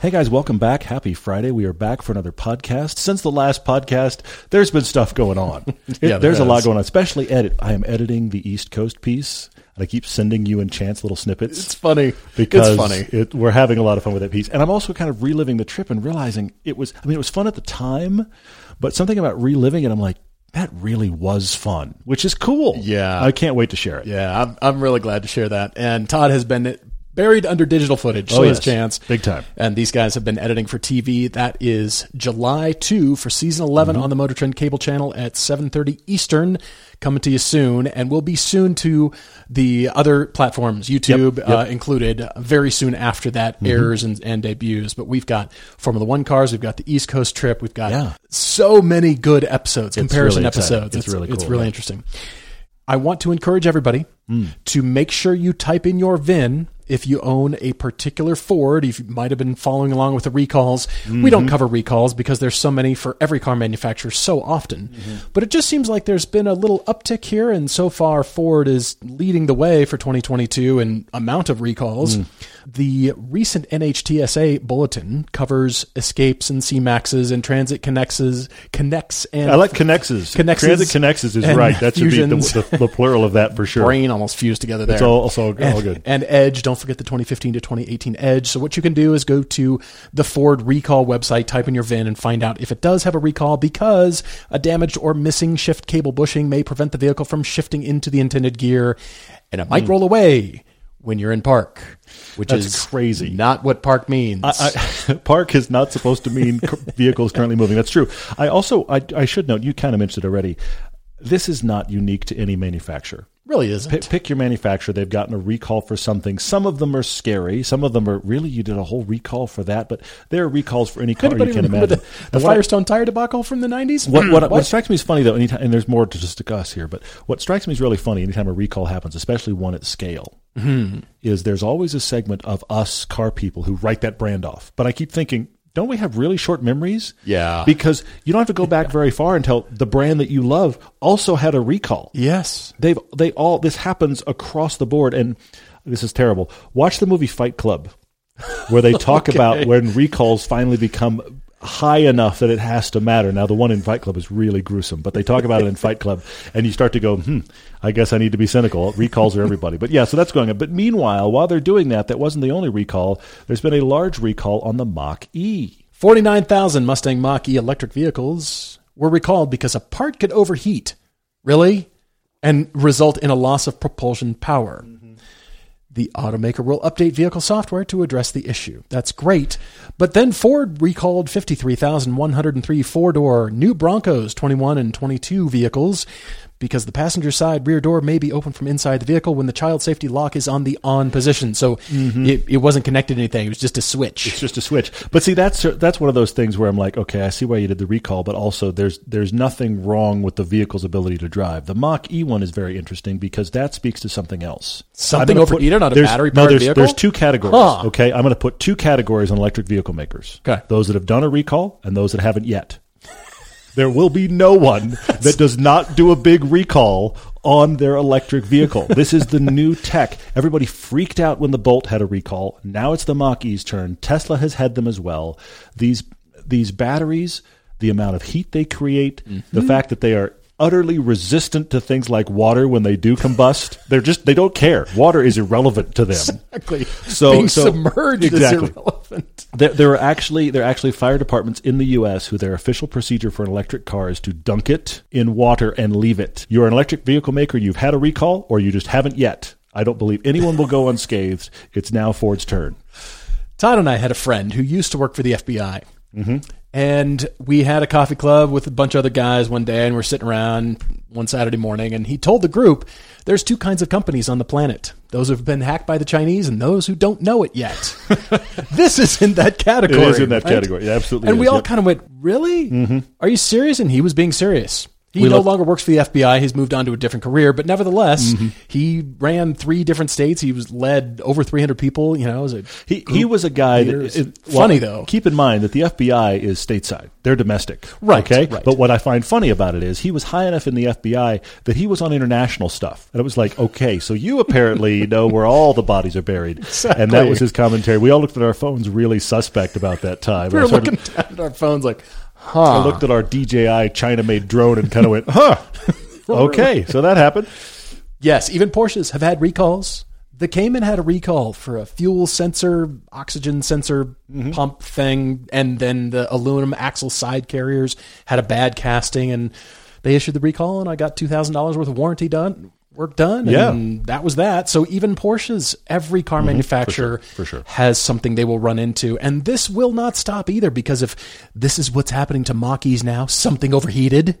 Hey guys, welcome back. Happy Friday. We are back for another podcast. Since the last podcast, there's been stuff going on. There's a lot going on, especially edit. I am editing the East Coast piece, and I keep sending you and Chance little snippets. It's funny. We're having a lot of fun with that piece. And I'm also kind of reliving the trip and realizing it was fun at the time, but something about reliving it, I'm like, that really was fun, which is cool. Yeah. I can't wait to share it. Yeah, I'm really glad to share that. And Todd has been buried under digital footage. Oh, so yes. His Chance. Big time. And these guys have been editing for TV. That is July 2 for Season 11 on the Motor Trend Cable Channel at 7:30 Eastern. Coming to you soon. And we'll be soon to the other platforms, YouTube included, very soon after that airs and debuts. But we've got Formula One cars. We've got the East Coast trip. We've got so many good episodes, comparison episodes. It's really cool. It's really interesting. I want to encourage everybody to make sure you type in your VIN. If you own a particular Ford, if you might have been following along with the recalls. We don't cover recalls because there's so many for every car manufacturer so often. But it just seems like there's been a little uptick here, and so far Ford is leading the way for 2022 in amount of recalls. The recent NHTSA bulletin covers escapes and C-Maxes and Transit Connects. And I like Connexes. Transit Connects is right. That should fusions. Be the plural of that for sure. Brain almost fused together there. It's all good. And Edge. Don't forget the 2015 to 2018 Edge. So what you can do is go to the Ford recall website, type in your VIN, and find out if it does have a recall, because a damaged or missing shift cable bushing may prevent the vehicle from shifting into the intended gear, and it might roll away when you're in park, which is crazy. Not what park means. Park is not supposed to mean vehicles currently moving. That's true. I should note, you kind of mentioned it already, this is not unique to any manufacturer. Really isn't. Pick your manufacturer. They've gotten a recall for something. Some of them are scary. Some of them are really, you did a whole recall for that. But there are recalls for any car you can imagine. The Firestone tire debacle from the 90s? What strikes me is funny, though, anytime, and there's more to discuss here, but what strikes me is really funny anytime a recall happens, especially one at scale, is there's always a segment of us car people who write that brand off. But I keep thinking, don't we have really short memories? Yeah. Because you don't have to go back very far until the brand that you love also had a recall. Yes. This happens across the board, and this is terrible. Watch the movie Fight Club, where they talk about when recalls finally become high enough that it has to matter. Now, the one in Fight Club is really gruesome, but they talk about it in Fight Club, and you start to go, I guess I need to be cynical. Recalls are everybody. But yeah, so that's going on. But meanwhile, while they're doing that, that wasn't the only recall. There's been a large recall on the Mach-E. 49,000 Mustang Mach-E electric vehicles were recalled because a part could overheat, really, and result in a loss of propulsion power. The automaker will update vehicle software to address the issue. That's great. But then Ford recalled 53,103 four-door new Broncos 21 and 22 vehicles because the passenger side rear door may be open from inside the vehicle when the child safety lock is on the on position. So it wasn't connected to anything. It was just a switch. It's just a switch. But see, that's one of those things where I'm like, okay, I see why you did the recall, but also there's nothing wrong with the vehicle's ability to drive. The Mach-E one is very interesting because that speaks to something else. Something overheated on a battery-powered vehicle? There's two categories. Huh. Okay, I'm going to put two categories on electric vehicle makers. Okay. Those that have done a recall and those that haven't yet. There will be no one that does not do a big recall on their electric vehicle. This is the new tech. Everybody freaked out when the Bolt had a recall. Now it's the Mach-E's turn. Tesla has had them as well. These batteries, the amount of heat they create, the fact that they are utterly resistant to things like water when they do combust. They don't care. Water is irrelevant to them. Exactly. So being submerged is irrelevant. There are actually fire departments in the U.S. who their official procedure for an electric car is to dunk it in water and leave it. You're an electric vehicle maker. You've had a recall, or you just haven't yet. I don't believe anyone will go unscathed. It's now Ford's turn. Todd and I had a friend who used to work for the FBI. And we had a coffee club with a bunch of other guys one day, and we're sitting around one Saturday morning, and he told the group, there's two kinds of companies on the planet. Those who've been hacked by the Chinese and those who don't know it yet. This is in that category. It is in that category. It absolutely is. And we all kind of went, really? Are you serious? And he was being serious. He no longer works for the FBI. He's moved on to a different career, but nevertheless, he ran 3 different states. He was led over 300 people. You know, as a he was a guy. Funny though. Keep in mind that the FBI is stateside; they're domestic, right? Okay, right. But what I find funny about it is he was high enough in the FBI that he was on international stuff, and it was like, okay, so you apparently know where all the bodies are buried, exactly. And that was his commentary. We all looked at our phones, really suspect about that time. We were looking at our phones like. Huh. I looked at our DJI China-made drone and kind of went, huh, okay, so that happened. Yes, even Porsches have had recalls. The Cayman had a recall for a fuel sensor, oxygen sensor pump thing, and then the aluminum axle side carriers had a bad casting, and they issued the recall, and I got $2,000 worth of warranty work done, and that was that. So even Porsches, every car manufacturer for sure. has something they will run into. And this will not stop either, because if this is what's happening to Mach-Es now, something overheated,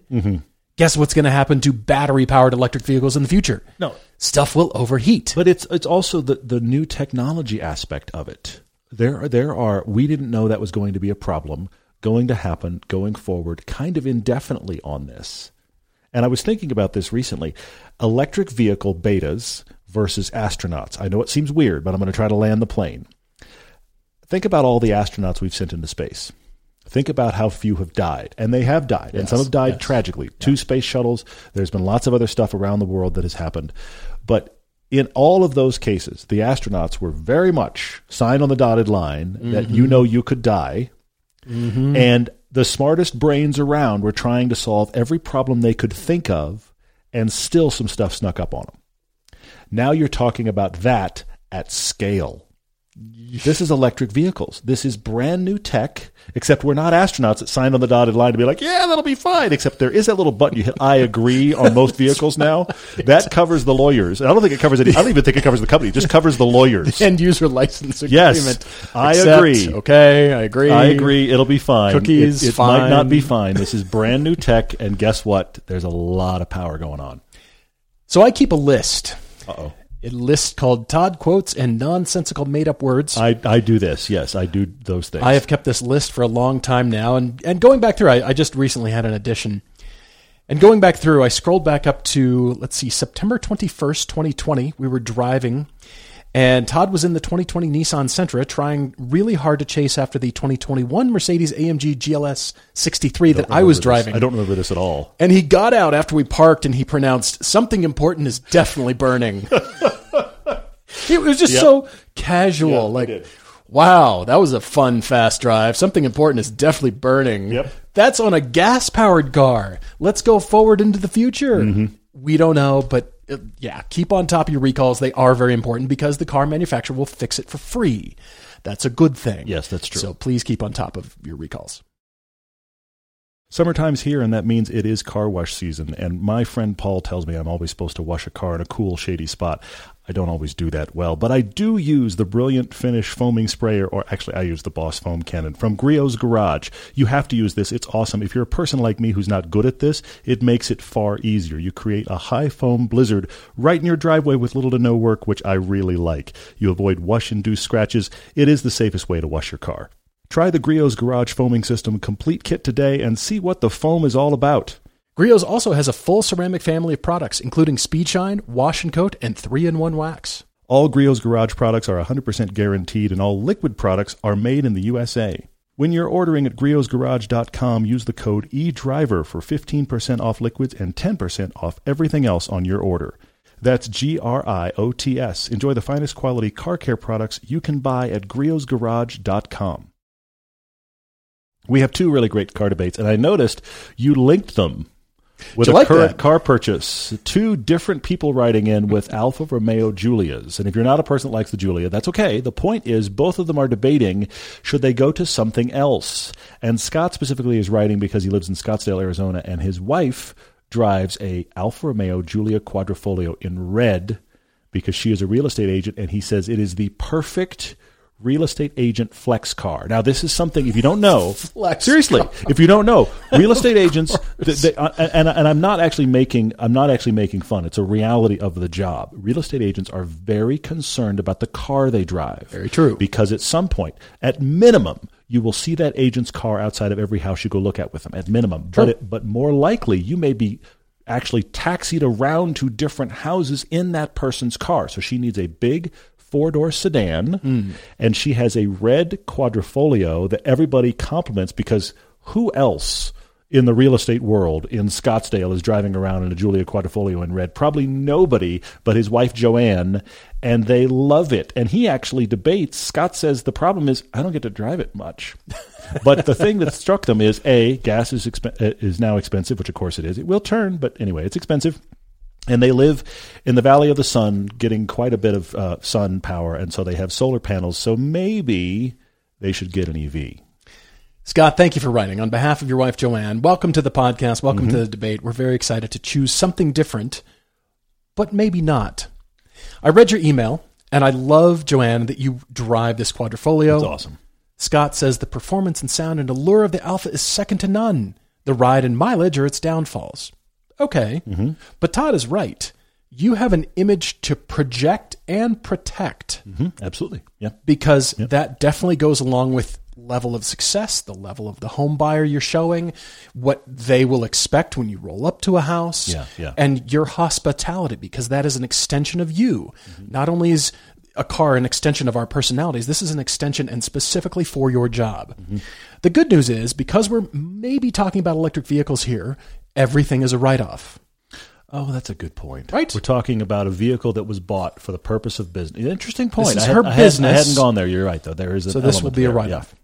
guess what's going to happen to battery-powered electric vehicles in the future? No. Stuff will overheat. But it's also the new technology aspect of it. There are we didn't know that was going to be a problem, going to happen, going forward, kind of indefinitely on this. And I was thinking about this recently, electric vehicle betas versus astronauts. I know it seems weird, but I'm going to try to land the plane. Think about all the astronauts we've sent into space. Think about how few have died, and they have died, and some have died tragically. 2 space shuttles. There's been lots of other stuff around the world that has happened. But in all of those cases, the astronauts were very much signed on the dotted line that you know you could die, and the smartest brains around were trying to solve every problem they could think of, and still some stuff snuck up on them. Now you're talking about that at scale. This is electric vehicles. This is brand new tech, except we're not astronauts that signed on the dotted line to be like, yeah, that'll be fine, except there is that little button you hit, I agree, on most vehicles now. That covers the lawyers. And I don't think it covers it. I don't even think it covers the company. It just covers the lawyers. The end-user license agreement. Yes, I agree. Okay, I agree. It'll be fine. Cookies, it fine. It might not be fine. This is brand new tech, and guess what? There's a lot of power going on. So I keep a list. Uh-oh. A list called Todd Quotes and Nonsensical Made-Up Words. I do this. Yes, I do those things. I have kept this list for a long time now. And going back through, I just recently had an edition. And going back through, I scrolled back up to, let's see, September 21st, 2020. We were driving, and Todd was in the 2020 Nissan Sentra trying really hard to chase after the 2021 Mercedes-AMG GLS 63 that I was driving. I don't remember this at all. And he got out after we parked, and he pronounced, something important is definitely burning. It was just so casual. Yeah, like, wow, that was a fun, fast drive. Something important is definitely burning. Yep. That's on a gas-powered car. Let's go forward into the future. Mm-hmm. We don't know, but yeah, keep on top of your recalls. They are very important because the car manufacturer will fix it for free. That's a good thing. Yes, that's true. So please keep on top of your recalls. Summertime's here, and that means it is car wash season. And my friend Paul tells me I'm always supposed to wash a car in a cool, shady spot. I don't always do that well, but I do use the Brilliant Finish foaming sprayer, or actually I use the Boss Foam Cannon from Griot's Garage. You have to use this. It's awesome. If you're a person like me who's not good at this, it makes it far easier. You create a high foam blizzard right in your driveway with little to no work, which I really like. You avoid wash-induced scratches. It is the safest way to wash your car. Try the Griot's Garage foaming system complete kit today and see what the foam is all about. Griot's also has a full ceramic family of products, including Speed Shine, Wash and Coat, and 3-in-1 Wax. All Griot's Garage products are 100% guaranteed, and all liquid products are made in the USA. When you're ordering at griotsgarage.com, use the code EDRIVER for 15% off liquids and 10% off everything else on your order. That's GRIOTS. Enjoy the finest quality car care products you can buy at griotsgarage.com. We have 2 really great car debates, and I noticed you linked them with a current car purchase. 2 different people writing in with Alfa Romeo Giulias. And if you're not a person that likes the Giulia, that's okay. The point is both of them are debating, should they go to something else? And Scott specifically is writing because he lives in Scottsdale, Arizona, and his wife drives a Alfa Romeo Giulia Quadrifoglio in red because she is a real estate agent, and he says it is the perfect real estate agent flex car. Now, this is something, if you don't know, if you don't know, real estate agents, and I'm not actually making fun. It's a reality of the job. Real estate agents are very concerned about the car they drive. Very true. Because at some point, at minimum, you will see that agent's car outside of every house you go look at with them, at minimum. Sure. But more likely, you may be actually taxied around to different houses in that person's car. So she needs a big four-door sedan, and she has a red Quadrifoglio that everybody compliments because who else in the real estate world in Scottsdale is driving around in a Giulia Quadrifoglio in red? Probably nobody but his wife, Joanne, and they love it. And he actually debates. Scott says, the problem is I don't get to drive it much. But the thing that struck them is, A, gas is now expensive, which of course it is. It will turn, but anyway, it's expensive. And they live in the Valley of the Sun, getting quite a bit of sun power, and so they have solar panels. So maybe they should get an EV. Scott, thank you for writing. On behalf of your wife, Joanne, welcome to the podcast. Welcome to the debate. We're very excited to choose something different, but maybe not. I read your email, and I love, Joanne, that you drive this Quadrifoglio. That's awesome. Scott says the performance and sound and allure of the Alfa is second to none. The ride and mileage are its downfalls. Okay. But Todd is right. You have an image to project and protect. Absolutely. Yeah. Because that definitely goes along with level of success, the level of the home buyer you're showing, what they will expect when you roll up to a house, and your hospitality, because that is an extension of you. Not only is a car an extension of our personalities, this is an extension and specifically for your job. The good news is, because we're maybe talking about electric vehicles here, everything is a write-off. Oh, that's a good point. Right? We're talking about a vehicle that was bought for the purpose of business. Interesting point. This is her business. I hadn't gone there. You're right, though. There is an element. So this will be a write-off. Yeah.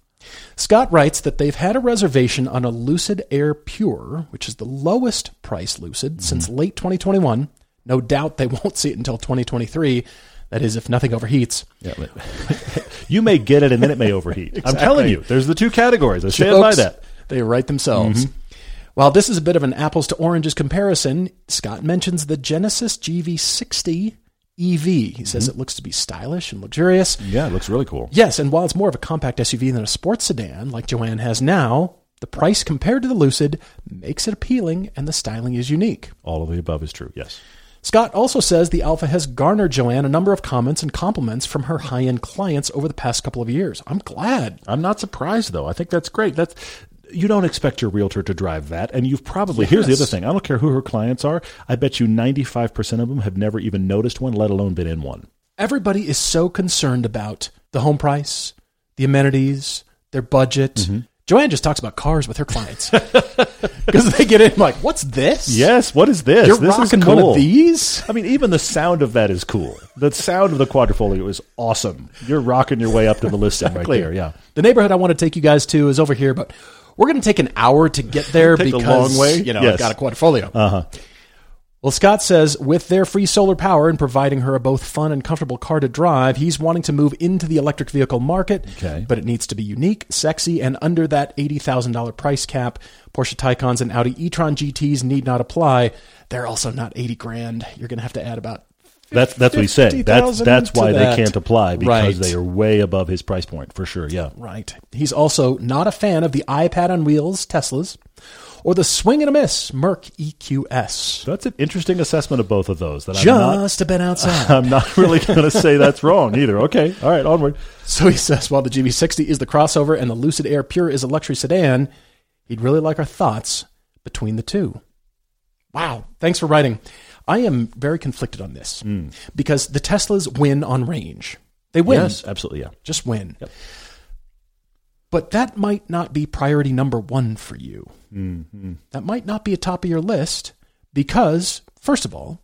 Scott writes that they've had a reservation on a Lucid Air Pure, which is the lowest price Lucid, since late 2021. No doubt they won't see it until 2023. That is, if nothing overheats. Yeah, you may get it and then it may overheat. Exactly. I'm telling you, there's the two categories. I stand by that. They write themselves. While this is a bit of an apples to oranges comparison, Scott mentions the Genesis GV60 EV. He says it looks to be stylish and luxurious. Yeah, it looks really cool. Yes, and while it's more of a compact SUV than a sports sedan, like Joanne has now, the price compared to the Lucid makes it appealing, and the styling is unique. All of the above is true, yes. Scott also says the Alfa has garnered Joanne a number of comments and compliments from her high-end clients over the past couple of years. I'm glad. I'm not surprised, though. I think that's great. You don't expect your realtor to drive that, and you've probably... Yes. Here's the other thing. I don't care who her clients are. I bet you 95% of them have never even noticed one, let alone been in one. Everybody is so concerned about the home price, the amenities, their budget. Joanne just talks about cars with her clients because they get in like, what's this? Yes, what is this? You're this rocking is cool. One of these? I mean, even the sound of that is cool. The sound of the Quadrifoglio is awesome. You're rocking your way up to the listing right there, yeah. The neighborhood I want to take you guys to is over here, but... we're going to take an hour to get there because, I've got a Quadrifoglio. Well, Scott says, with their free solar power and providing her a both fun and comfortable car to drive, he's wanting to move into the electric vehicle market, but it needs to be unique, sexy, and under that $80,000 price cap. Porsche Taycans and Audi e-tron GTs need not apply. They're also not 80 grand. You're going to have to add about That's what he said. That's why they can't apply, because they are way above his price point, for sure, yeah. Right. He's also not a fan of the iPad on wheels Teslas or the swing and a miss Merc EQS. That's an interesting assessment of both of those. That just a bit outside. I'm not really going to say that's wrong either. Okay. All right, onward. So he says, while the GV60 is the crossover and the Lucid Air Pure is a luxury sedan, he'd really like our thoughts between the two. Wow. Thanks for writing. I am very conflicted on this because the Teslas win on range. They win. Yes, absolutely, yeah. Just win. Yep. But that might not be priority number one for you. That might not be a top of your list because, first of all,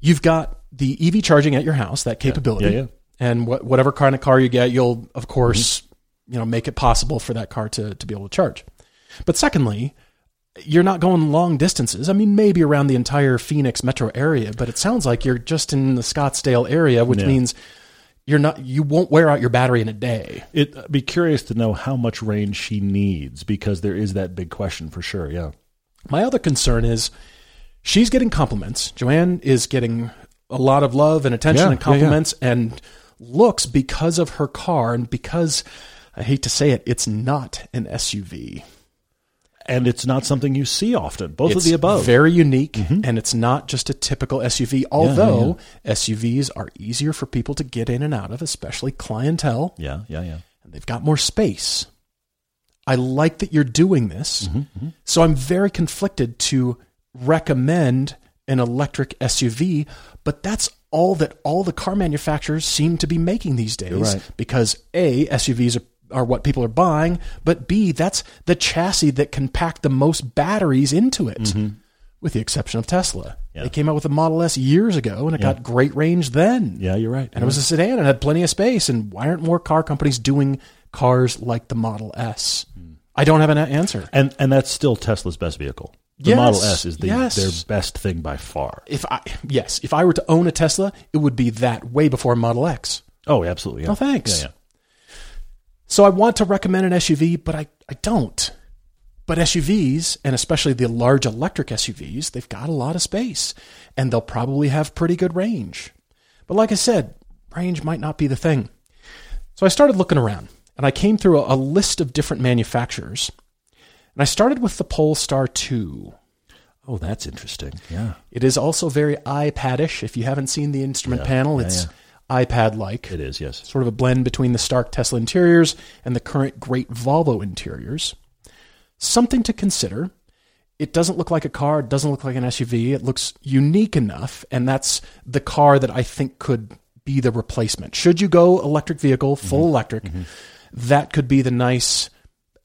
you've got the EV charging at your house, that capability. Yeah. And whatever kind of car you get, you'll, of course, make it possible for that car to be able to charge. But secondly... you're not going long distances. I mean, maybe around the entire Phoenix metro area, but it sounds like you're just in the Scottsdale area, which means you won't wear out your battery in a day. I'd be curious to know how much range she needs, because there is that big question for sure, yeah. My other concern is she's getting compliments. Joanne is getting a lot of love and attention and compliments and looks because of her car, and because, I hate to say it, it's not an SUV. And it's not something you see often. Both of the above. It's very unique, and it's not just a typical SUV, although SUVs are easier for people to get in and out of, especially clientele. And they've got more space. I like that you're doing this. Mm-hmm, mm-hmm. So I'm very conflicted to recommend an electric SUV, but that's all that all the car manufacturers seem to be making these days. Right. Because A, SUVs are what people are buying, but B, that's the chassis that can pack the most batteries into it, mm-hmm. with the exception of Tesla. Yeah. They came out with a Model S years ago, and it got great range then. Yeah, you're right. And it was a sedan and had plenty of space, and why aren't more car companies doing cars like the Model S? Mm. I don't have an answer. And that's still Tesla's best vehicle. The Model S is their best thing by far. If I were to own a Tesla, it would be that way before Model X. Oh, absolutely. Yeah. No, thanks. Yeah, yeah. So I want to recommend an SUV, but I don't. But SUVs, and especially the large electric SUVs, they've got a lot of space, and they'll probably have pretty good range. But like I said, range might not be the thing. So I started looking around, and I came through a list of different manufacturers, and I started with the Polestar 2. Oh, that's interesting. Yeah. It is also very iPad-ish. If you haven't seen the instrument panel, it's iPad-like. It is, yes. Sort of a blend between the stark Tesla interiors and the current great Volvo interiors. Something to consider. It doesn't look like a car. It doesn't look like an SUV. It looks unique enough, and that's the car that I think could be the replacement. Should you go electric vehicle, full electric, that could be the nice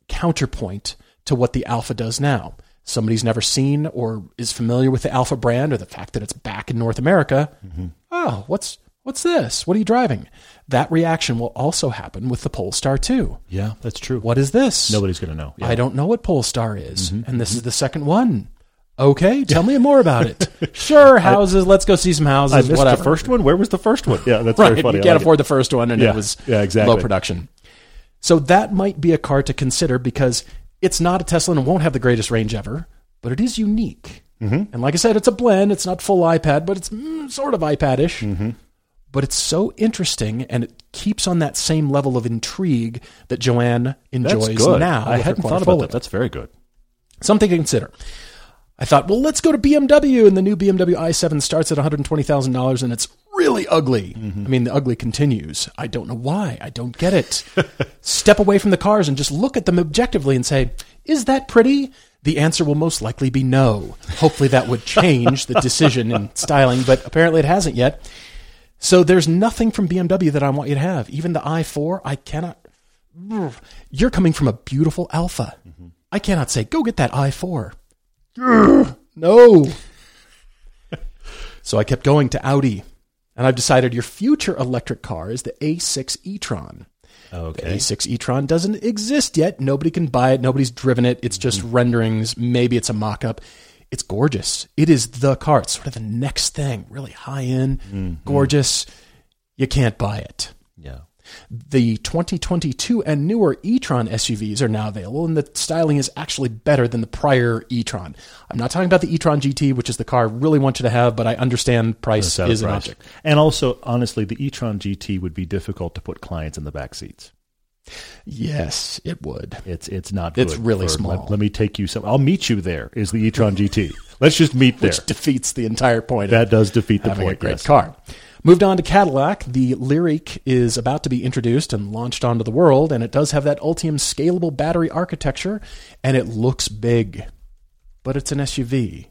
counterpoint to what the Alfa does now. Somebody's never seen or is familiar with the Alfa brand or the fact that it's back in North America. Mm-hmm. Oh, what's this? What are you driving? That reaction will also happen with the Polestar 2. Yeah, that's true. What is this? Nobody's going to know. Yeah. I don't know what Polestar is, and this is the second one. Okay, tell me more about it. Sure, houses. Let's go see some houses. I missed the first one. Where was the first one? Yeah, that's right, very funny. You can't afford the first one, and it was low production. So that might be a car to consider because it's not a Tesla and it won't have the greatest range ever, but it is unique. Mm-hmm. And like I said, it's a blend. It's not full iPad, but it's sort of iPad-ish. Mm-hmm. But it's so interesting, and it keeps on that same level of intrigue that Joanne enjoys now. I hadn't thought about that. That's very good. Something to consider. I thought, well, let's go to BMW, and the new BMW i7 starts at $120,000, and it's really ugly. Mm-hmm. I mean, the ugly continues. I don't know why. I don't get it. Step away from the cars and just look at them objectively and say, is that pretty? The answer will most likely be no. Hopefully that would change the decision in styling, but apparently it hasn't yet. So there's nothing from BMW that I want you to have. Even the i4, I cannot. You're coming from a beautiful Alfa. Mm-hmm. I cannot say, go get that i4. No. So I kept going to Audi, and I've decided your future electric car is the A6 e-tron. Okay. The A6 e-tron doesn't exist yet. Nobody can buy it. Nobody's driven it. It's just renderings. Maybe it's a mock-up. It's gorgeous. It is the car. It's sort of the next thing. Really high-end, gorgeous. You can't buy it. Yeah. The 2022 and newer e-tron SUVs are now available, and the styling is actually better than the prior e-tron. I'm not talking about the e-tron GT, which is the car I really want you to have, but I understand price is an object. And also, honestly, the e-tron GT would be difficult to put clients in the back seats. Yes, it would. It's not good. It's really small. Let me take you some. I'll meet you there is the e-tron GT. Let's just meet there. Which defeats the entire point. That does defeat the point, a great car. Moved on to Cadillac. The Lyriq is about to be introduced and launched onto the world, and it does have that Ultium scalable battery architecture, and it looks big. But it's an SUV.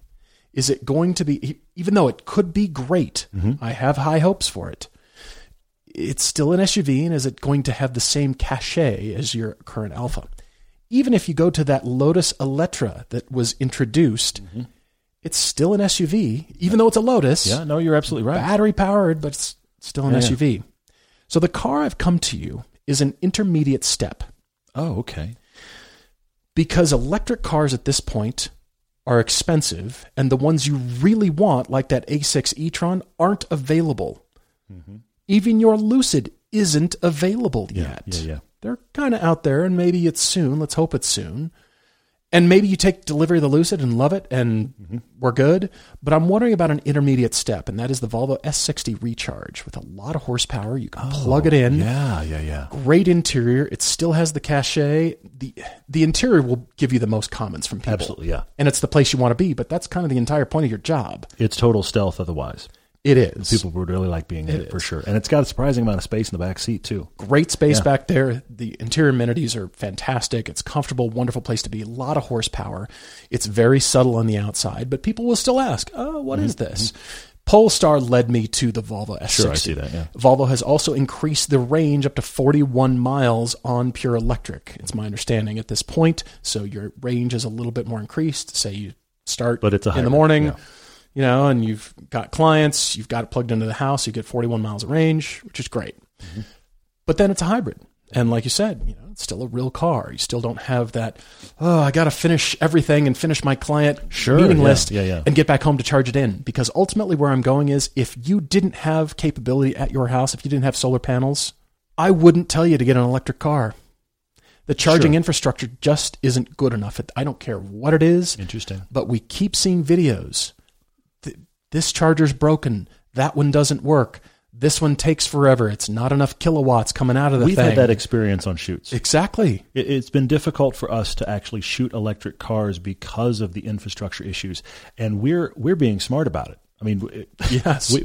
Is it going to be, even though it could be great, I have high hopes for it. It's still an SUV, and is it going to have the same cachet as your current Alfa? Even if you go to that Lotus Elettra that was introduced, it's still an SUV, even though it's a Lotus. Yeah, no, you're absolutely right. Battery powered, but it's still an SUV. So the car I've come to you is an intermediate step. Oh, okay. Because electric cars at this point are expensive, and the ones you really want, like that A6 e-tron, aren't available. Mm-hmm. Even your Lucid isn't available yet. Yeah. They're kind of out there, and maybe it's soon. Let's hope it's soon. And maybe you take delivery of the Lucid and love it, and we're good. But I'm wondering about an intermediate step, and that is the Volvo S60 Recharge with a lot of horsepower. You can plug it in. Yeah. Great interior. It still has the cachet. The interior will give you the most comments from people. Absolutely, yeah. And it's the place you want to be, but that's kind of the entire point of your job. It's total stealth otherwise. It is. People would really like being in it for sure. And it's got a surprising amount of space in the back seat too. Great space back there. The interior amenities are fantastic. It's comfortable, wonderful place to be. A lot of horsepower. It's very subtle on the outside, but people will still ask, oh, what is this? Polestar led me to the Volvo S60. Sure, I see that, yeah. Volvo has also increased the range up to 41 miles on pure electric. It's my understanding at this point. So your range is a little bit more increased. Say you start in the morning, you know, and you've got clients, you've got it plugged into the house, you get 41 miles of range, which is great. Mm-hmm. But then it's a hybrid. And like you said, you know, it's still a real car. You still don't have that, oh, I got to finish everything and finish my client meeting list and get back home to charge it in. Because ultimately where I'm going is if you didn't have capability at your house, if you didn't have solar panels, I wouldn't tell you to get an electric car. The charging infrastructure just isn't good enough. I don't care what it is. Interesting. But we keep seeing videos. This charger's broken. That one doesn't work. This one takes forever. It's not enough kilowatts coming out of the thing. We've had that experience on shoots. Exactly. It's been difficult for us to actually shoot electric cars because of the infrastructure issues, and we're being smart about it. I mean,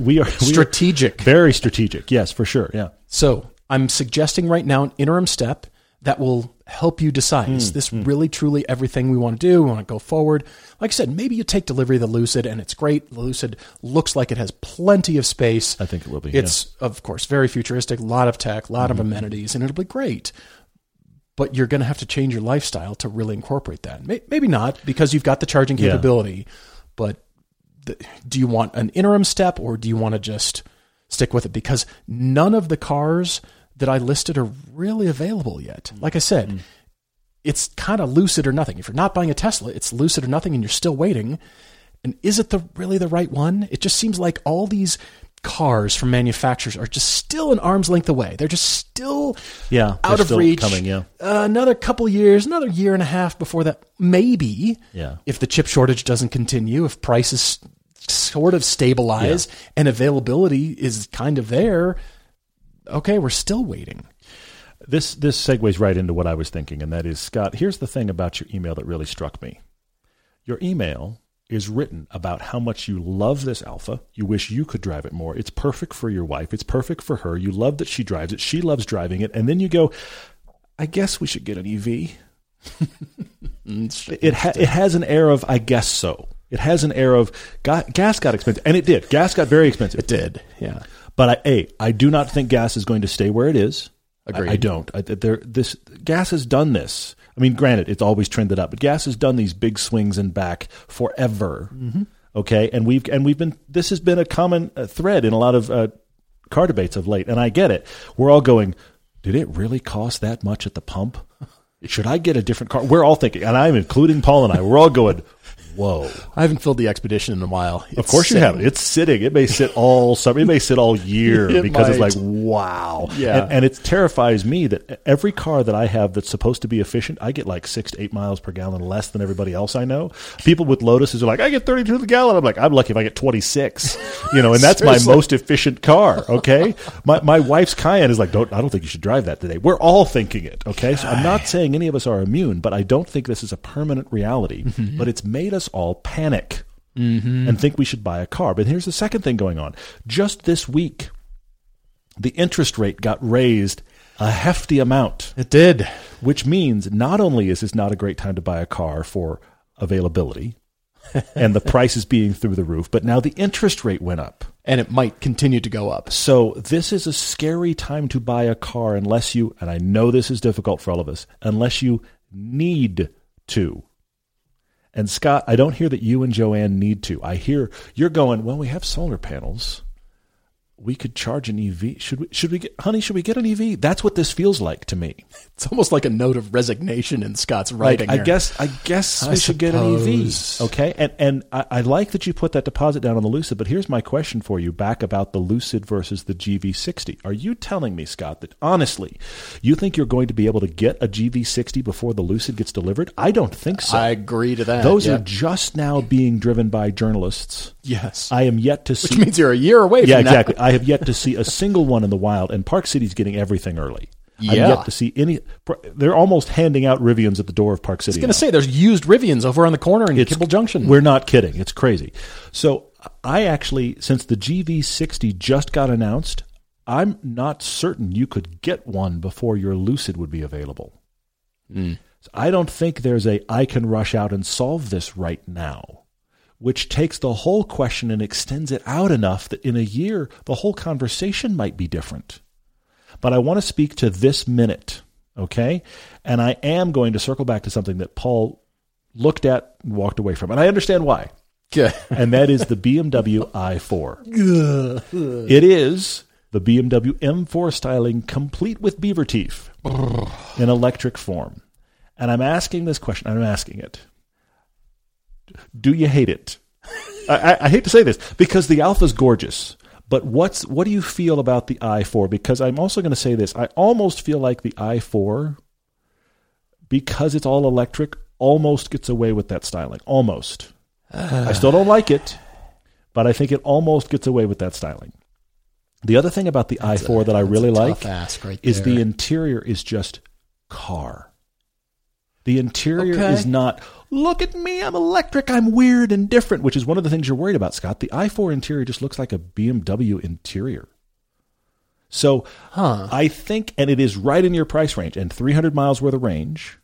we are strategic. Very strategic. Yes, for sure. Yeah. So I'm suggesting right now an interim step that will help you decide, is this really, truly everything we want to do? We want to go forward. Like I said, maybe you take delivery of the Lucid and it's great. The Lucid looks like it has plenty of space. I think it will be. It's, of course, very futuristic, a lot of tech, a lot of amenities, and it'll be great. But you're going to have to change your lifestyle to really incorporate that. Maybe not, because you've got the charging capability, but do you want an interim step or do you want to just stick with it? Because none of the cars that I listed are really available yet. Like I said, it's kind of Lucid or nothing. If you're not buying a Tesla, it's Lucid or nothing and you're still waiting. And is it really the right one? It just seems like all these cars from manufacturers are just still an arm's length away. They're just still out of reach. Coming, another couple years, another year and a half before that. Maybe if the chip shortage doesn't continue, if prices sort of stabilize and availability is kind of there, okay, we're still waiting. This segues right into what I was thinking, and that is, Scott, here's the thing about your email that really struck me. Your email is written about how much you love this Alfa. You wish you could drive it more. It's perfect for your wife. It's perfect for her. You love that she drives it. She loves driving it. And then you go, I guess we should get an EV. It has an air of, I guess so. It has an air of, gas got expensive. And it did. Gas got very expensive. It did, yeah. But I do not think gas is going to stay where it is. Agreed. I don't. Gas has done this. I mean, granted, it's always trended up, but gas has done these big swings and back forever. Mm-hmm. Okay, and we've been. This has been a common thread in a lot of car debates of late, and I get it. We're all going, did it really cost that much at the pump? Should I get a different car? We're all thinking, and I'm including Paul and I. We're all going, whoa! I haven't filled the Expedition in a while. Of course you haven't. It's sitting. It may sit all summer. It may sit all year because it's like, wow. Yeah. And it terrifies me that every car that I have that's supposed to be efficient, I get like 6 to 8 miles per gallon less than everybody else I know. People with Lotuses are like, I get 32 to the gallon. I'm like, I'm lucky if I get 26. You know, and that's my most efficient car. Okay. My wife's Cayenne is like, I don't think you should drive that today. We're all thinking it. Okay. So I'm not saying any of us are immune, but I don't think this is a permanent reality. Mm-hmm. But it's made us all panic and think we should buy a car. But here's the second thing going on. Just this week, the interest rate got raised a hefty amount. It did. Which means not only is this not a great time to buy a car for availability and the prices being through the roof, but now the interest rate went up. And it might continue to go up. So this is a scary time to buy a car unless you, and I know this is difficult for all of us, unless you need to. And Scott, I don't hear that you and Joanne need to. I hear you're going, well, we have solar panels. We could charge an EV. Should we get an EV? That's what this feels like to me. It's almost like a note of resignation in Scott's writing. Like, I guess we should get an EV. Okay. And I like that you put that deposit down on the Lucid, but here's my question for you back about the Lucid versus the GV60. Are you telling me, Scott, that honestly, you think you're going to be able to get a GV60 before the Lucid gets delivered? I don't think so. I agree to that. Those are just now being driven by journalists. Yes. I am yet to see. Which means you're a year away from that. Yeah, exactly. I have yet to see a single one in the wild, and Park City's getting everything early. Yeah. I've yet to see any. They're almost handing out Rivians at the door of Park City. I was going to say, there's used Rivians over on the corner in Kibble Junction. We're not kidding. It's crazy. So I actually, since the GV60 just got announced, I'm not certain you could get one before your Lucid would be available. Mm. So I don't think there's I can rush out and solve this right now, which takes the whole question and extends it out enough that in a year, the whole conversation might be different. But I want to speak to this minute, okay? And I am going to circle back to something that Paul looked at and walked away from. And I understand why. Yeah. And that is the BMW i4. It is the BMW M4 styling complete with beaver teeth in electric form. And I'm asking this question. I'm asking it. Do you hate it? I hate to say this because the Alpha's gorgeous. But what do you feel about the i4? Because I'm also going to say this. I almost feel like the i4, because it's all electric, almost gets away with that styling. Almost. I still don't like it, but I think it almost gets away with that styling. The other thing about the i4 that I really like is the interior is just car. The interior is not, look at me, I'm electric, I'm weird and different, which is one of the things you're worried about, Scott. The i4 interior just looks like a BMW interior. So I think, and it is right in your price range, and 300 miles worth of range,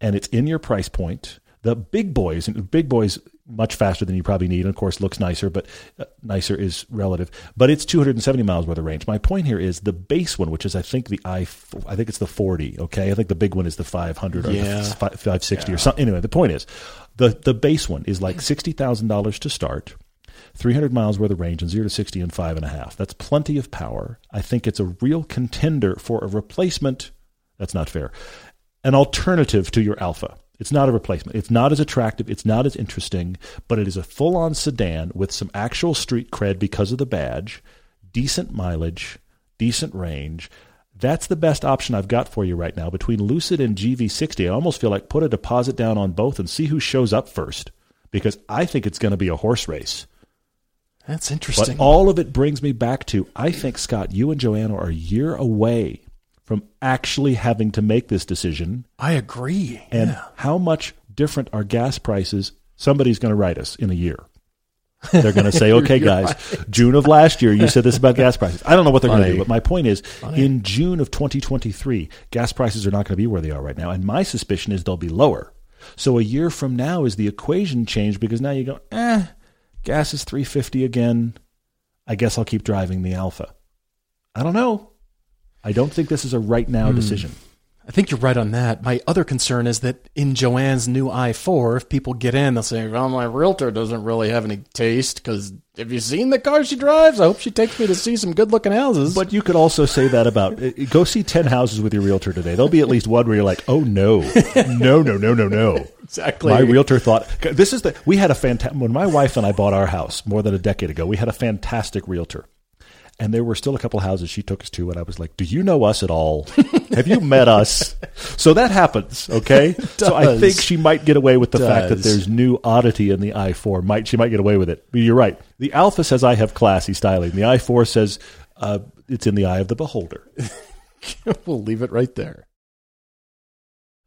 and it's in your price point. The big boys, much faster than you probably need, and of course looks nicer, but nicer is relative. But it's 270 miles worth of range. My point here is the base one, which is I think the i4, I think it's the 40. Okay, I think the big one is the 500 or the 560 or something. Anyway, the point is the base one is like $60,000 to start, 300 miles worth of range, and 0 to 60 in 5.5. That's plenty of power. I think it's a real contender for a replacement. That's not fair. An alternative to your Alfa. It's not a replacement. It's not as attractive. It's not as interesting, but it is a full-on sedan with some actual street cred because of the badge, decent mileage, decent range. That's the best option I've got for you right now. Between Lucid and GV60, I almost feel like put a deposit down on both and see who shows up first, because I think it's going to be a horse race. That's interesting. But all of it brings me back to, I think, Scott, you and Joanna are a year away from actually having to make this decision. I agree. And how much different are gas prices? Somebody's going to write us in a year. They're going to say, okay, guys, right. June of last year, you said this about gas prices. I don't know what they're going to do, but my point is, in June of 2023, gas prices are not going to be where they are right now. And my suspicion is they'll be lower. So a year from now is the equation change, because now you go, gas is $3.50 again. I guess I'll keep driving the Alpha. I don't know. I don't think this is a right now decision. I think you're right on that. My other concern is that in Joanne's new i4, if people get in, they'll say, well, my realtor doesn't really have any taste, because have you seen the car she drives? I hope she takes me to see some good-looking houses. But you could also say that about, go see 10 houses with your realtor today. There'll be at least one where you're like, oh, no. Exactly. My realtor thought, we had a fantastic, when my wife and I bought our house more than a decade ago, we had a fantastic realtor. And there were still a couple of houses she took us to, and I was like, do you know us at all? Have you met us? So that happens, okay? So I think she might get away with the fact that there's new oddity in the i4. She might get away with it. But you're right. The Alfa says, I have classy styling. The i4 says, it's in the eye of the beholder. We'll leave it right there.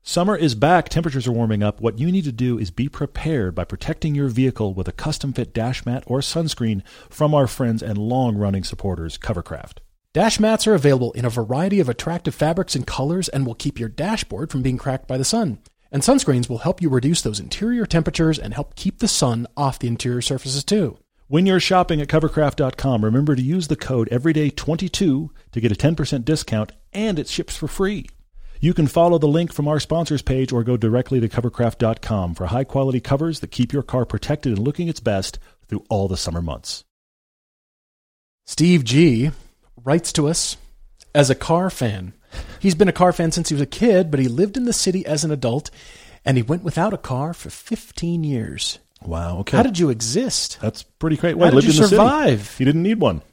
Summer is back. Temperatures are warming up. What you need to do is be prepared by protecting your vehicle with a custom-fit dash mat or sunscreen from our friends and long-running supporters, Covercraft. Dash mats are available in a variety of attractive fabrics and colors and will keep your dashboard from being cracked by the sun. And sunscreens will help you reduce those interior temperatures and help keep the sun off the interior surfaces, too. When you're shopping at Covercraft.com, remember to use the code EVERYDAY22 to get a 10% discount, and it ships for free. You can follow the link from our sponsors page or go directly to covercraft.com for high-quality covers that keep your car protected and looking its best through all the summer months. Steve G. writes to us as a car fan. He's been a car fan since he was a kid, but he lived in the city as an adult, and he went without a car for 15 years. Wow, okay. How did you exist? That's pretty great. Well, how did you survive? He didn't need one.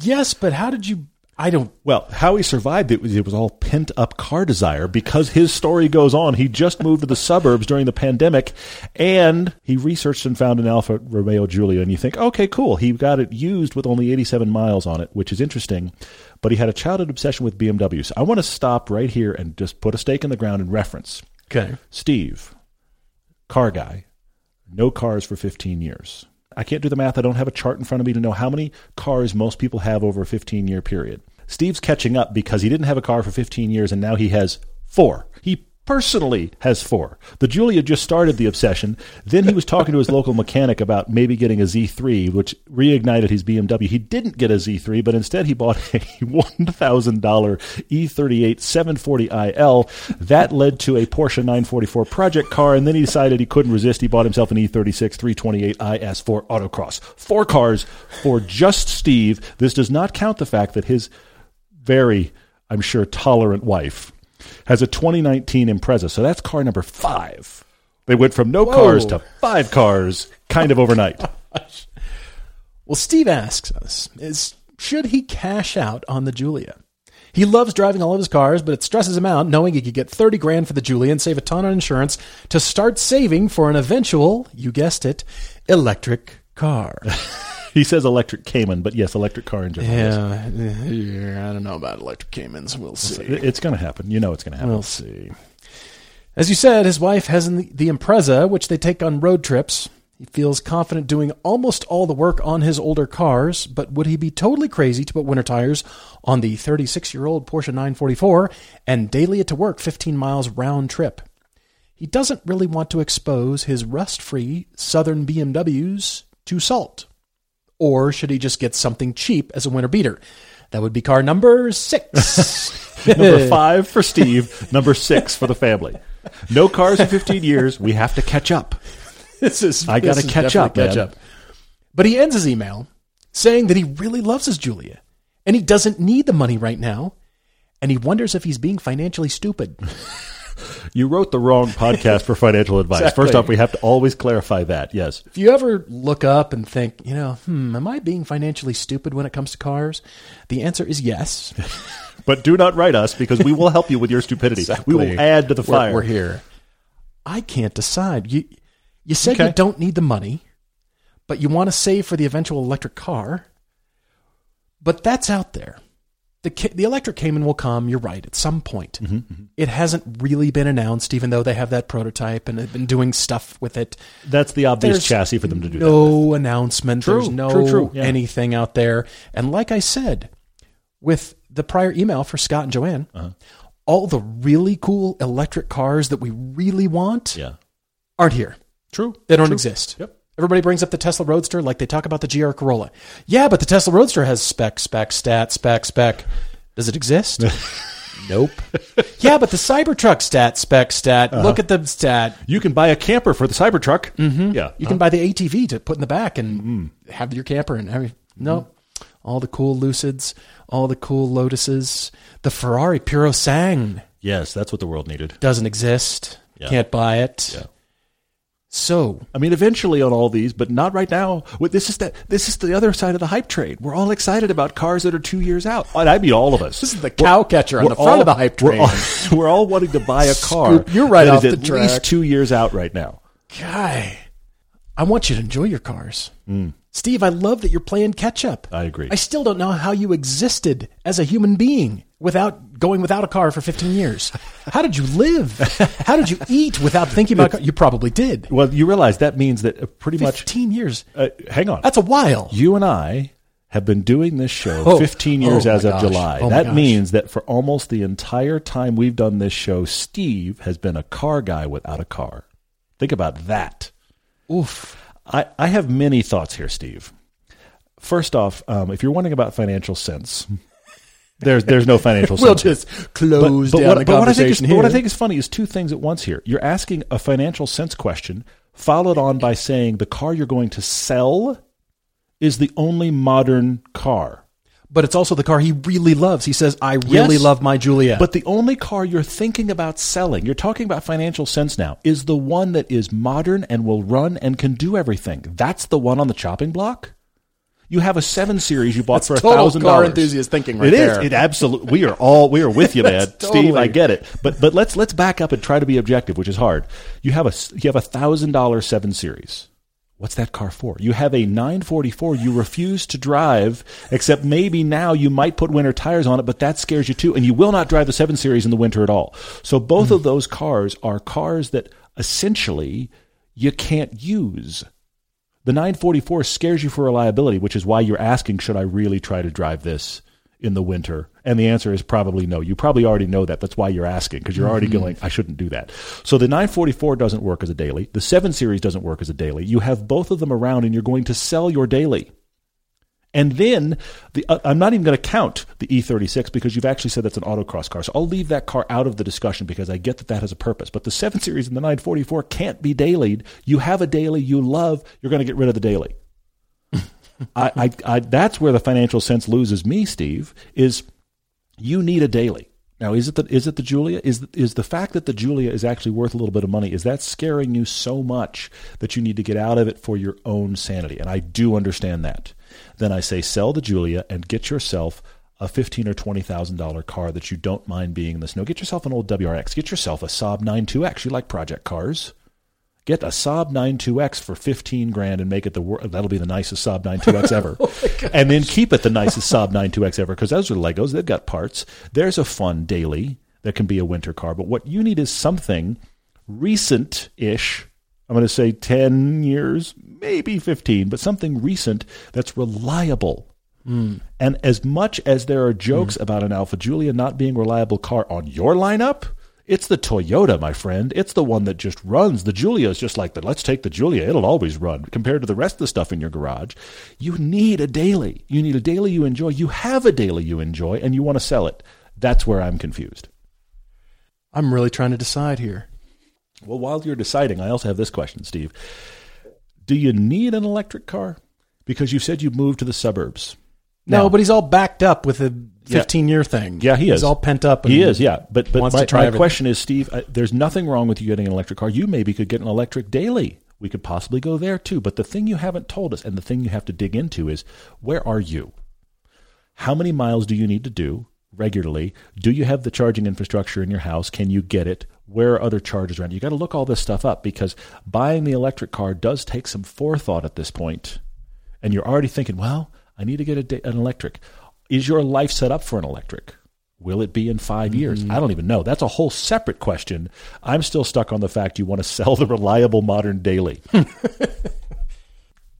Yes, but how did you... how he survived it was all pent-up car desire, because his story goes on. He just moved to the suburbs during the pandemic, and he researched and found an Alfa Romeo Giulia, and you think, okay, cool. He got it used with only 87 miles on it, which is interesting, but he had a childhood obsession with BMWs. So I want to stop right here and just put a stake in the ground and reference. Okay. Steve, car guy, no cars for 15 years. I can't do the math. I don't have a chart in front of me to know how many cars most people have over a 15-year period. Steve's catching up because he didn't have a car for 15 years, and now he has 4. He personally has 4. The Giulia just started the obsession. Then he was talking to his local mechanic about maybe getting a Z3, which reignited his BMW. He didn't get a Z3, but instead he bought a $1,000 E38 740iL. That led to a Porsche 944 project car, and then he decided he couldn't resist. He bought himself an E36 328iS for autocross. 4 cars for just Steve. This does not count the fact that his very, I'm sure, tolerant wife has a 2019 Impreza. So that's car number 5. They went from no cars to 5 cars kind of overnight. Well, Steve asks us, should he cash out on the Giulia? He loves driving all of his cars, but it stresses him out knowing he could get $30,000 for the Giulia and save a ton on insurance to start saving for an eventual, you guessed it, electric car. He says electric Cayman, but yes, electric car in general. Yeah, I don't know about electric Caymans. We'll see. It's going to happen. You know it's going to happen. We'll see. As you said, his wife has the Impreza, which they take on road trips. He feels confident doing almost all the work on his older cars, but would he be totally crazy to put winter tires on the 36-year-old Porsche 944 and daily it to work 15 miles round trip? He doesn't really want to expose his rust-free southern BMWs to salt. Or should he just get something cheap as a winter beater? That would be car number 6. Number 5 for Steve, number 6 for the family. No cars in 15 years. We have to catch up. I got to catch up. But he ends his email saying that he really loves his Giulia, and he doesn't need the money right now, and he wonders if he's being financially stupid. You wrote the wrong podcast for financial advice. Exactly. First off, we have to always clarify that, yes. If you ever look up and think, am I being financially stupid when it comes to cars? The answer is yes. But do not write us because we will help you with your stupidity. Exactly. We will add to the fire. We're here. I can't decide. You said you don't need the money, but you want to save for the eventual electric car. But that's out there. The electric Cayman will come, you're right, at some point. Mm-hmm, mm-hmm. It hasn't really been announced, even though they have that prototype and have been doing stuff with it. That's the obvious chassis for them to do that with. Announcement. True, There's no anything out there. And like I said, with the prior email for Scott and Joanne, all the really cool electric cars that we really want aren't here. True. They don't exist. Yep. Everybody brings up the Tesla Roadster like they talk about the GR Corolla. Yeah, but the Tesla Roadster has spec. Does it exist? Nope. Yeah, but the Cybertruck stat. Look at the stat. You can buy a camper for the Cybertruck. Mm-hmm. Yeah. You can buy the ATV to put in the back and have your camper. All the cool Lucids, all the cool Lotuses. The Ferrari Purosang. Yes, that's what the world needed. Doesn't exist. Yeah. Can't buy it. Yeah. So, I mean, eventually on all these, but not right now. This is the other side of the hype train. We're all excited about cars that are 2 years out. And I mean, all of us. This is the cow catcher on the front of the hype train. We're all wanting to buy a car. Scoop, you're right off the track. That is at least 2 years out right now. Guy, I want you to enjoy your cars. Mm. Steve, I love that you're playing catch up. I agree. I still don't know how you existed as a human being without going without a car for 15 years. How did you live? How did you eat without thinking about a car? You probably did. Well, you realize that means that pretty much 15 years. Hang on. That's a while. You and I have been doing this show 15 years as of July. That means that for almost the entire time we've done this show, Steve has been a car guy without a car. Think about that. Oof. I have many thoughts here, Steve. First off, if you're wondering about financial sense... There's no financial sense. We'll just close down the conversation here. But what I think is funny is two things at once here. You're asking a financial sense question, followed on by saying the car you're going to sell is the only modern car. But it's also the car he really loves. He says, I really love my Giulia. But the only car you're thinking about selling, you're talking about financial sense now, is the one that is modern and will run and can do everything. That's the one on the chopping block? You have a 7 Series you bought for $1,000. Total car enthusiast thinking right there. It is. It absolutely. We are with you, man. Totally. Steve, I get it. But let's back up and try to be objective, which is hard. You have a $1,000 7 Series. What's that car for? You have a 944 you refuse to drive, except maybe now you might put winter tires on it, but that scares you too, and you will not drive the 7 Series in the winter at all. So both of those cars are cars that essentially you can't use. The 944 scares you for reliability, which is why you're asking, should I really try to drive this in the winter? And the answer is probably no. You probably already know that. That's why you're asking, because you're already going, I shouldn't do that. So the 944 doesn't work as a daily. The 7 Series doesn't work as a daily. You have both of them around, and you're going to sell your daily. And then I'm not even going to count the E36 because you've actually said that's an autocross car. So I'll leave that car out of the discussion because I get that that has a purpose. But the 7 Series and the 944 can't be dailied. You have a daily you love. You're going to get rid of the daily. That's where the financial sense loses me, Steve, is you need a daily. Now, is it the Giulia? Is the fact that the Giulia is actually worth a little bit of money, is that scaring you so much that you need to get out of it for your own sanity? And I do understand that. Then I say sell the Giulia and get yourself a $15,000 or $20,000 car that you don't mind being in the snow. Get yourself an old WRX. Get yourself a Saab 92X. You like project cars. Get a Saab 92X for $15,000 and make it that'll be the nicest Saab 92X ever. Oh, and then keep it the nicest Saab 92X ever, because those are Legos. They've got parts. There's a fun daily that can be a winter car. But what you need is something recent-ish. I'm going to say 10 years, maybe 15, but something recent that's reliable. Mm. And as much as there are jokes about an Alfa Giulia not being a reliable car on your lineup, it's the Toyota, my friend. It's the one that just runs. The Giulia is just like, let's take the Giulia. It'll always run compared to the rest of the stuff in your garage. You need a daily. You need a daily you enjoy. You have a daily you enjoy, and you want to sell it. That's where I'm confused. I'm really trying to decide here. Well, while you're deciding, I also have this question, Steve. Do you need an electric car? Because you said you moved to the suburbs. No, but he's all backed up with a 15-year thing. Yeah, he is. He's all pent up. And he is, yeah. But my question is, Steve, there's nothing wrong with you getting an electric car. You maybe could get an electric daily. We could possibly go there, too. But the thing you haven't told us and the thing you have to dig into is, where are you? How many miles do you need to do regularly? Do you have the charging infrastructure in your house? Can you get it? Where are other chargers around? You got to look all this stuff up, because buying the electric car does take some forethought at this point. And you're already thinking, well, I need to get an electric. Is your life set up for an electric? Will it be in 5 years? I don't even know. That's a whole separate question. I'm still stuck on the fact you want to sell the reliable modern daily.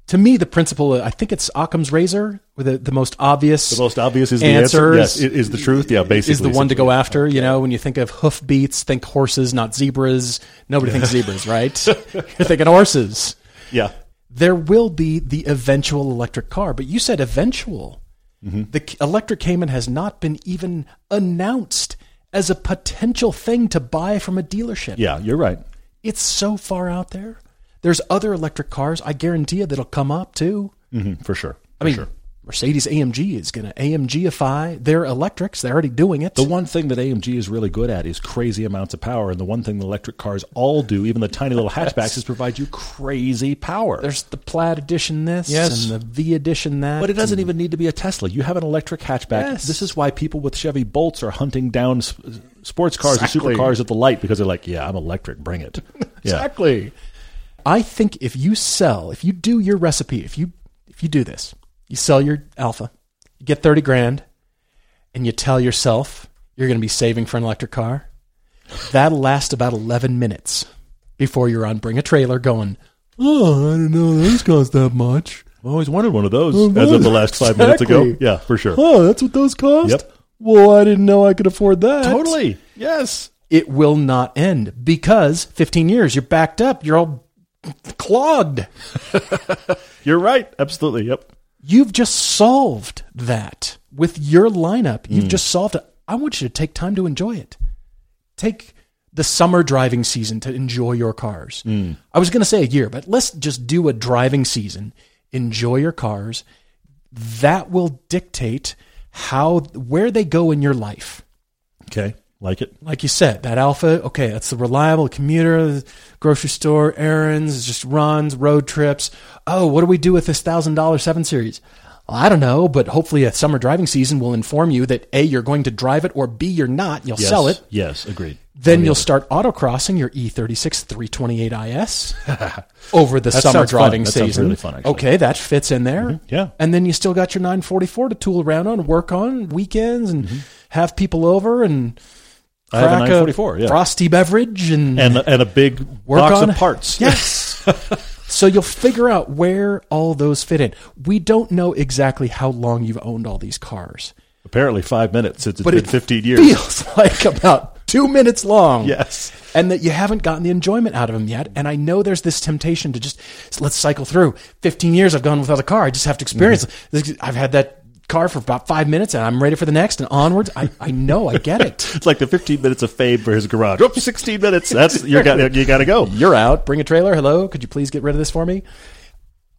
To me, the principle, I think it's Occam's razor, with the most obvious. The most obvious is the answer. Yes, is the truth. Yeah, basically. Is the one to go after. Okay. You know, when you think of hoof beats, think horses, not zebras. Nobody thinks zebras, right? You're thinking horses. Yeah. There will be the eventual electric car, but you said eventual. Mm-hmm. The electric Cayman has not been even announced as a potential thing to buy from a dealership. Yeah, you're right. It's so far out there. There's other electric cars, I guarantee you, that'll come up too. Mm-hmm, for sure. I mean, Mercedes AMG is going to AMGify their electrics. They're already doing it. The one thing that AMG is really good at is crazy amounts of power. And the one thing the electric cars all do, even the tiny little hatchbacks, is provide you crazy power. There's the Plaid Edition this and the V Edition that. But it doesn't even need to be a Tesla. You have an electric hatchback. Yes. This is why people with Chevy Bolts are hunting down sports cars and supercars at the light, because they're like, yeah, I'm electric. Bring it. Exactly. Yeah. I think if you do your recipe, if you do this, you sell your Alpha, you get $30,000, and you tell yourself you're going to be saving for an electric car, that'll last about 11 minutes before you're on Bring a Trailer going, I didn't know those cost that much. I always wanted one of those as of the last 5 minutes ago. Yeah, for sure. Oh, that's what those cost? Yep. Well, I didn't know I could afford that. Totally. Yes. It will not end, because 15 years, you're backed up. You're all clogged. You're right. Absolutely. Yep. You've just solved that with your lineup. You've just solved it. I want you to take time to enjoy it. Take the summer driving season to enjoy your cars. I was going to say a year, but let's just do a driving season. Enjoy your cars. That will dictate where they go in your life. Okay. Like it. Like you said, that Alpha, okay, that's the reliable commuter, grocery store, errands, just runs, road trips. Oh, what do we do with this $1,000 7 Series? Well, I don't know, but hopefully a summer driving season will inform you that A, you're going to drive it, or B, you're not. You'll sell it. Yes, agreed. Then you'll start autocrossing your E36 328IS over the summer driving season. That sounds really fun, actually. Okay, that fits in there. Mm-hmm. Yeah. And then you still got your 944 to tool around on, work on, weekends, and have people over, and I have a 944, frosty beverage and a big box of parts. Yes. So you'll figure out where all those fit in. We don't know exactly how long you've owned all these cars. Apparently 5 minutes since it's been 15 years. It feels like about 2 minutes long. Yes. And that you haven't gotten the enjoyment out of them yet. And I know there's this temptation to just, let's cycle through. 15 years I've gone without a car. I just have to experience it. I've had that car for about 5 minutes and I'm ready for the next and onwards. I know, I get it. It's like the 15 minutes of fame for his garage. Oops, 16 minutes. That's you gotta go. You're out. Bring a trailer. Hello, could you please get rid of this for me?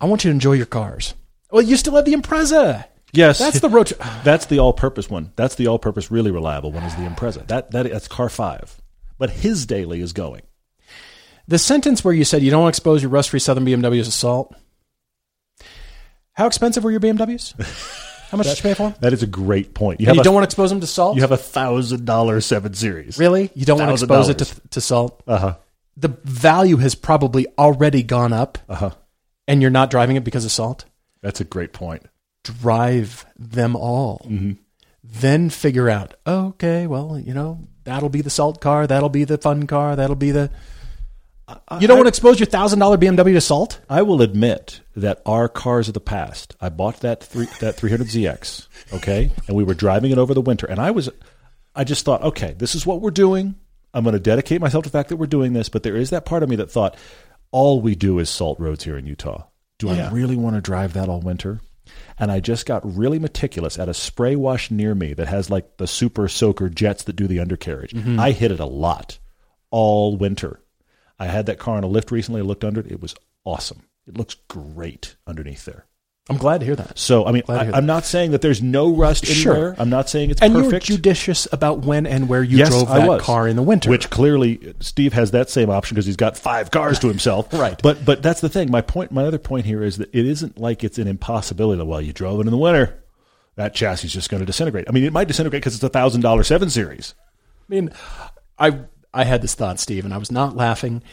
I want you to enjoy your cars. Well, you still have the Impreza. Yes. That's the road to- That's the all-purpose one. That's the all-purpose really reliable one is the Impreza. That's car 5. But his daily is going. The sentence where you said you don't expose your rust-free Southern BMWs to salt. How expensive were your BMWs? How much did you pay for them? That is a great point. You don't want to expose them to salt? You have a $1,000 7 Series. Really? You don't want to expose it to salt? Uh-huh. The value has probably already gone up, uh-huh, and you're not driving it because of salt? That's a great point. Drive them all. Mm-hmm. Then figure out, okay, well, that'll be the salt car, that'll be the fun car, that'll be the... You don't want to expose your $1,000 BMW to salt? I will admit that our cars of the past, I bought that 300ZX, okay? And we were driving it over the winter. And I just thought, okay, this is what we're doing. I'm going to dedicate myself to the fact that we're doing this. But there is that part of me that thought, all we do is salt roads here in Utah. Do I really want to drive that all winter? And I just got really meticulous at a spray wash near me that has like the super soaker jets that do the undercarriage. Mm-hmm. I hit it a lot all winter. I had that car on a lift recently. I looked under it. It was awesome. It looks great underneath there. I'm glad to hear that. So, I mean, I'm not saying that there's no rust anywhere. Sure. I'm not saying it's perfect. And you were judicious about when and where you drove that car in the winter. Which clearly, Steve has that same option because he's got 5 cars to himself. Right. But that's the thing. My other point here is that it isn't like it's an impossibility that, well, you drove it in the winter, that chassis is just going to disintegrate. I mean, it might disintegrate because it's a $1,000 7 Series. I mean, I had this thought, Steve, and I was not laughing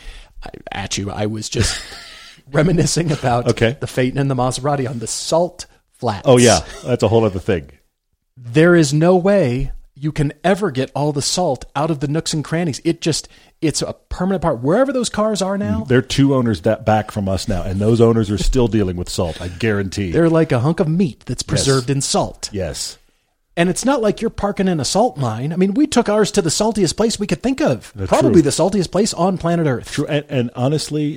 at you. I was just reminiscing about the Phaeton and the Maserati on the salt flats. Oh, yeah. That's a whole other thing. There is no way you can ever get all the salt out of the nooks and crannies. It's a permanent part. Wherever those cars are now. They're 2 owners that back from us now, and those owners are still dealing with salt, I guarantee. They're like a hunk of meat that's preserved in salt. Yes. And it's not like you're parking in a salt mine. I mean, we took ours to the saltiest place we could think of. Probably the saltiest place on planet Earth. True. And honestly,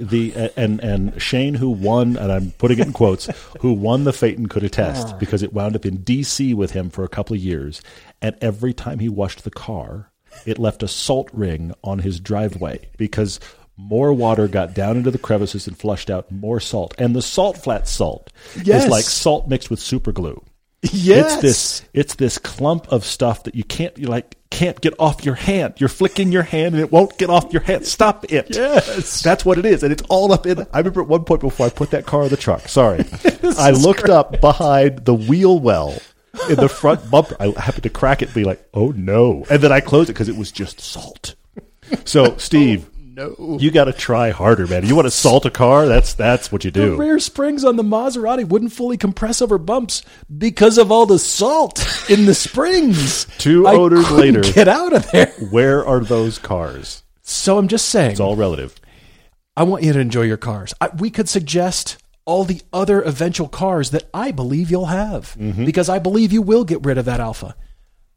and Shane, who won, and I'm putting it in quotes, who won the Phaeton could attest because it wound up in D.C. with him for a couple of years. And every time he washed the car, it left a salt ring on his driveway because more water got down into the crevices and flushed out more salt. And the salt flat salt is like salt mixed with super glue. Yes. It's this clump of stuff that you can't get off your hand. You're flicking your hand and it won't get off your hand. Stop it. Yes. That's what it is. And it's all up in. I remember at one point before I put that car in the truck, sorry, I looked up behind the wheel well in the front bumper. I happened to crack it and be like, oh no. And then I closed it because it was just salt. So Steve. No. You got to try harder, man. You want to salt a car? That's what you do. The rear springs on the Maserati wouldn't fully compress over bumps because of all the salt in the springs. 2 odors later. Get out of there. Where are those cars? So I'm just saying. It's all relative. I want you to enjoy your cars. We could suggest all the other eventual cars that I believe you'll have because I believe you will get rid of that Alfa.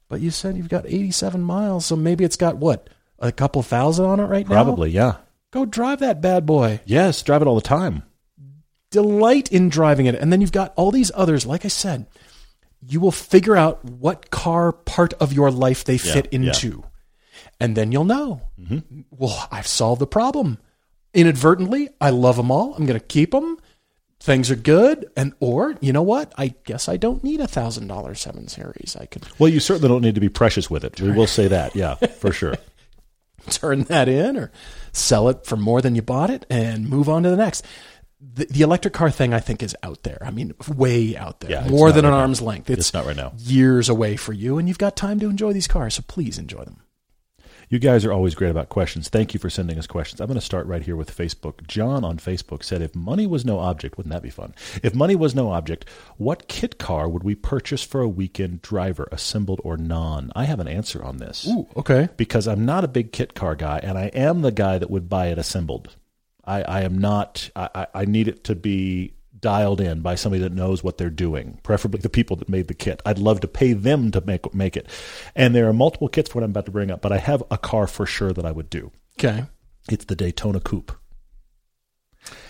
But you said you've got 87 miles, so maybe it's got what? A couple thousand on it right now? Probably, yeah. Go drive that bad boy. Yes, drive it all the time. Delight in driving it. And then you've got all these others. Like I said, you will figure out what car part of your life they fit into. Yeah. And then you'll know, well, I've solved the problem. Inadvertently, I love them all. I'm going to keep them. Things are good, or you know what? I guess I don't need a $1,000 7 Series. Well, you certainly don't need to be precious with it. We will say that, yeah, for sure. Turn that in or sell it for more than you bought it and move on to the next. The electric car thing, I think, is out there. I mean, way out there. Yeah, more than an arm's length. It's not right now. Years away for you, and you've got time to enjoy these cars, so please enjoy them. You guys are always great about questions. Thank you for sending us questions. I'm going to start right here with Facebook. John on Facebook said, if money was no object, wouldn't that be fun? If money was no object, what kit car would we purchase for a weekend driver, assembled or non? I have an answer on this. Ooh, okay. Because I'm not a big kit car guy, and I am the guy that would buy it assembled. I am not, I need it to be dialed in by somebody that knows what they're doing, preferably the people that made the kit. I'd love to pay them to make it. And there are multiple kits for what I'm about to bring up, but I have a car for sure that I would do. Okay. It's the Daytona Coupe.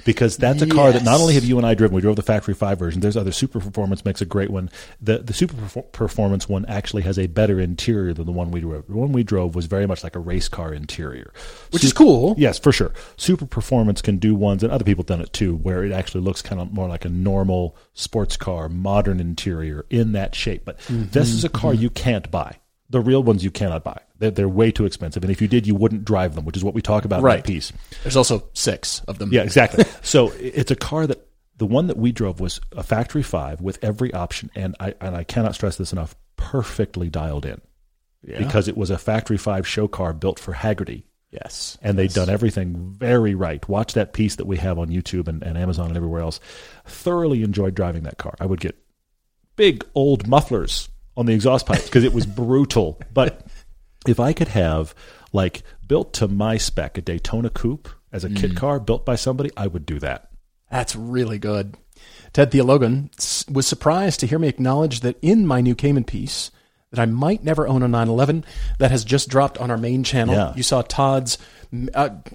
Because that's a car that not only have you and I driven, we drove the Factory 5 version. There's other. Super Performance makes a great one. The Super Performance one actually has a better interior than the one we drove. The one we drove was very much like a race car interior. Which is cool. Yes, for sure. Super Performance can do ones, and other people have done it too, where it actually looks kind of more like a normal sports car, modern interior in that shape. But this is a car you can't buy. The real ones you cannot buy. They're way too expensive. And if you did, you wouldn't drive them, which is what we talk about in that piece. There's also 6 of them. Yeah, exactly. So it's a car that the one that we drove was a Factory 5 with every option. And I cannot stress this enough, perfectly dialed in because it was a Factory 5 show car built for Haggerty. Yes. And they'd done everything very right. Watch that piece that we have on YouTube and Amazon and everywhere else. Thoroughly enjoyed driving that car. I would get big old mufflers on the exhaust pipes because it was brutal. But if I could have, like, built to my spec a Daytona Coupe as a kit car built by somebody, I would do that. That's really good. Ted Theologan was surprised to hear me acknowledge that in my new Cayman piece that I might never own a 911 that has just dropped on our main channel. Yeah. You saw Todd's,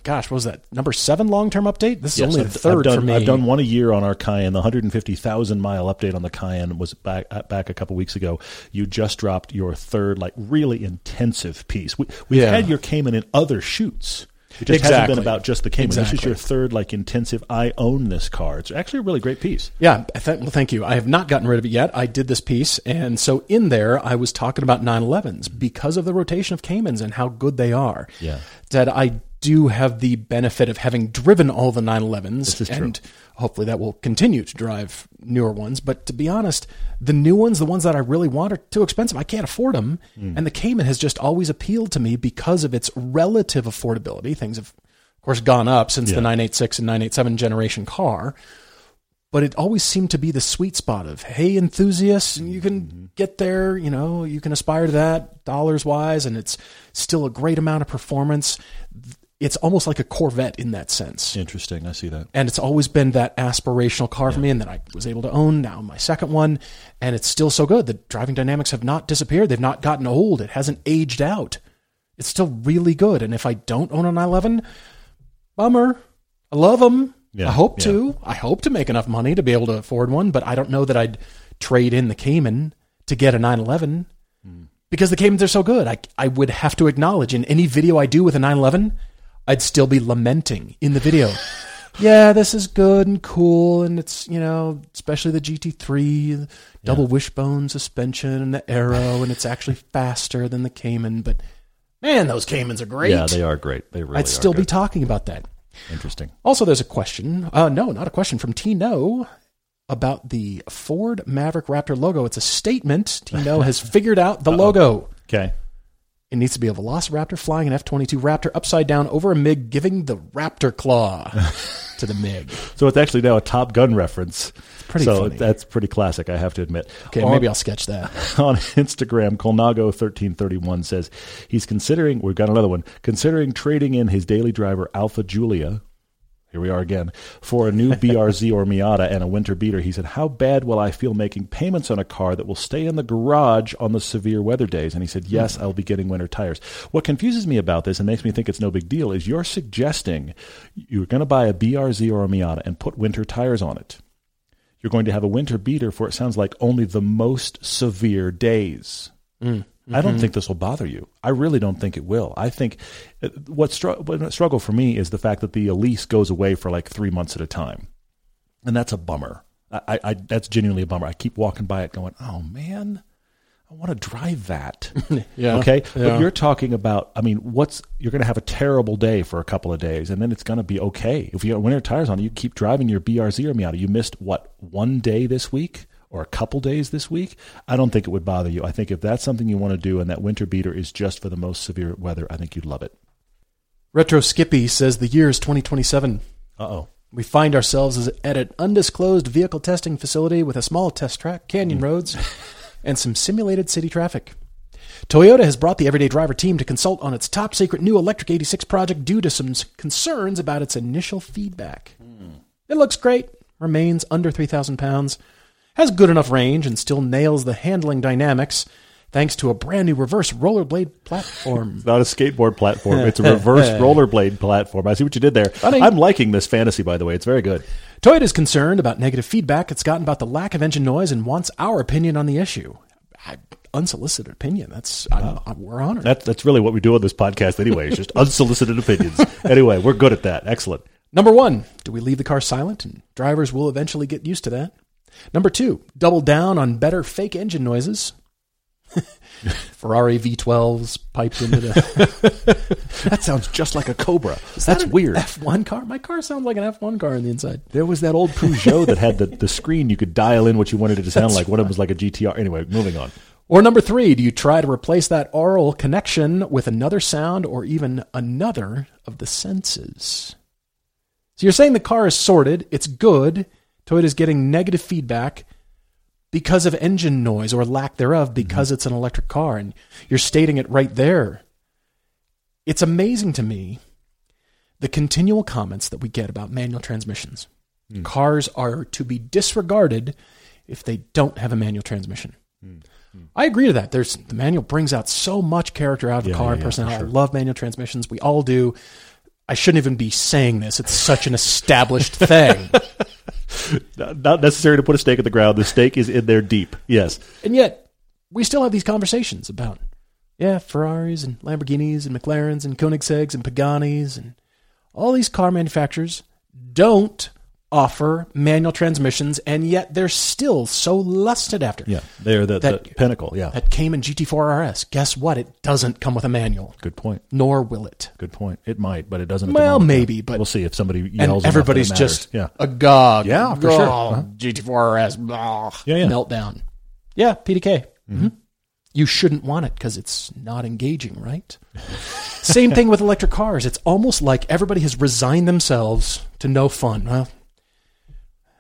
gosh, what was that, number 7 long-term update? This is only the third for me. I've done one a year on our Cayenne. The 150,000-mile update on the Cayenne was back a couple weeks ago. You just dropped your third, like, really intensive piece. We've had your Cayman in other shoots. It just hasn't been about just the Cayman. Exactly. This is your third, like, intensive, I own this car. It's actually a really great piece. Yeah. Well, thank you. I have not gotten rid of it yet. I did this piece. And so in there, I was talking about 911s because of the rotation of Caymans and how good they are. Yeah. That I do have the benefit of having driven all the 911s. This is and true. Hopefully that will continue to drive newer ones. But to be honest, the new ones, the ones that I really want, are too expensive. I can't afford them. And the Cayman has just always appealed to me because of its relative affordability. Things have, of course, gone up since the 986 and 987 generation car. But it always seemed to be the sweet spot of, hey, enthusiasts, and you can get there, you know, you can aspire to that dollars-wise, and it's still a great amount of performance. It's almost like a Corvette in that sense. Interesting. I see that. And it's always been that aspirational car for me, and that I was able to own now my second one. And it's still so good. The driving dynamics have not disappeared. They've not gotten old. It hasn't aged out. It's still really good. And if I don't own a 911, bummer. I love them. Yeah. I hope to. I hope to make enough money to be able to afford one, but I don't know that I'd trade in the Cayman to get a 911 because the Caymans are so good. I would have to acknowledge in any video I do with a 911, I'd still be lamenting in the video. Yeah, this is good and cool, and it's, you know, especially the GT3, the double wishbone suspension and the aero, and it's actually faster than the Cayman. But man, those Caymans are great. Yeah, they are great. They really. I'd still be talking about that. Interesting. Also, there's a question. No, not a question from Tino about the Ford Maverick Raptor logo. It's a statement. Tino has figured out the logo. Okay. It needs to be a Velociraptor flying an F-22 Raptor upside down over a MiG, giving the Raptor claw to the MiG. So it's actually now a Top Gun reference. It's pretty funny. That's pretty classic, I have to admit. Okay, maybe I'll sketch that. On Instagram, Colnago1331 says he's considering, we've got another one, considering trading in his daily driver, Alfa Giulia, here we are again, for a new BRZ or Miata and a winter beater. He said, how bad will I feel making payments on a car that will stay in the garage on the severe weather days? And he said, yes, I'll be getting winter tires. What confuses me about this and makes me think it's no big deal is you're suggesting you're going to buy a BRZ or a Miata and put winter tires on it. You're going to have a winter beater for, it sounds like, only the most severe days. I don't think this will bother you. I really don't think it will. I think what struggle for me is the fact that the Elise goes away for like 3 months at a time. And that's a bummer. That's genuinely a bummer. I keep walking by it going, oh, man, I want to drive that. Okay? Yeah. But you're talking about, I mean, you're going to have a terrible day for a couple of days, and then it's going to be okay. If you have winter tires on, you keep driving your BRZ or Miata. You missed, what, one day this week? Or a couple days this week, I don't think it would bother you. I think if that's something you want to do and that winter beater is just for the most severe weather, I think you'd love it. Retro Skippy says the year is 2027. Uh-oh. We find ourselves at an undisclosed vehicle testing facility with a small test track, canyon roads, and some simulated city traffic. Toyota has brought the Everyday Driver team to consult on its top-secret new Electric 86 project due to some concerns about its initial feedback. It looks great, remains under 3,000 pounds, has good enough range, and still nails the handling dynamics thanks to a brand-new reverse rollerblade platform. It's not a skateboard platform. It's a reverse rollerblade platform. I see what you did there. Funny. I'm liking this fantasy, by the way. It's very good. Toyota is concerned about negative feedback it's gotten about the lack of engine noise and wants our opinion on the issue. Unsolicited opinion. We're honored. That's really what we do on this podcast anyway. It's just unsolicited opinions. Anyway, we're good at that. Excellent. Number one, do we leave the car silent? And drivers will eventually get used to that. Number two, double down on better fake engine noises. Ferrari V12s piped into the... That sounds just like a Cobra. That's weird. F1 car? My car sounds like an F1 car on the inside. There was that old Peugeot that had the screen. You could dial in what you wanted it to sound like. One of them was like a GTR. Anyway, moving on. Or number three, do you try to replace that aural connection with another sound or even another of the senses? So you're saying the car is sorted, it's good, Toyota's getting negative feedback because of engine noise or lack thereof because it's an electric car, and you're stating it right there. It's amazing to me the continual comments that we get about manual transmissions. Cars are to be disregarded if they don't have a manual transmission. I agree to that. The manual brings out so much character out of the car and personality. Sure. I love manual transmissions. We all do. I shouldn't even be saying this. It's such an established thing. Not necessary to put a stake in the ground. The stake is in there deep. Yes. And yet, we still have these conversations about, Ferraris and Lamborghinis and McLarens and Koenigseggs and Paganis and all these car manufacturers don't offer manual transmissions, and yet they're still so lusted after. Yeah, they're the pinnacle, That Cayman GT4 RS. Guess what? It doesn't come with a manual. Good point. Nor will it. Good point. It might, but it doesn't. Well, maybe, but... We'll see if somebody yells. And everybody's just agog. Yeah, for sure. GT4 RS. Blah, meltdown. Yeah, PDK. Mm-hmm. You shouldn't want it because it's not engaging, right? Same thing with electric cars. It's almost like everybody has resigned themselves to no fun. Well,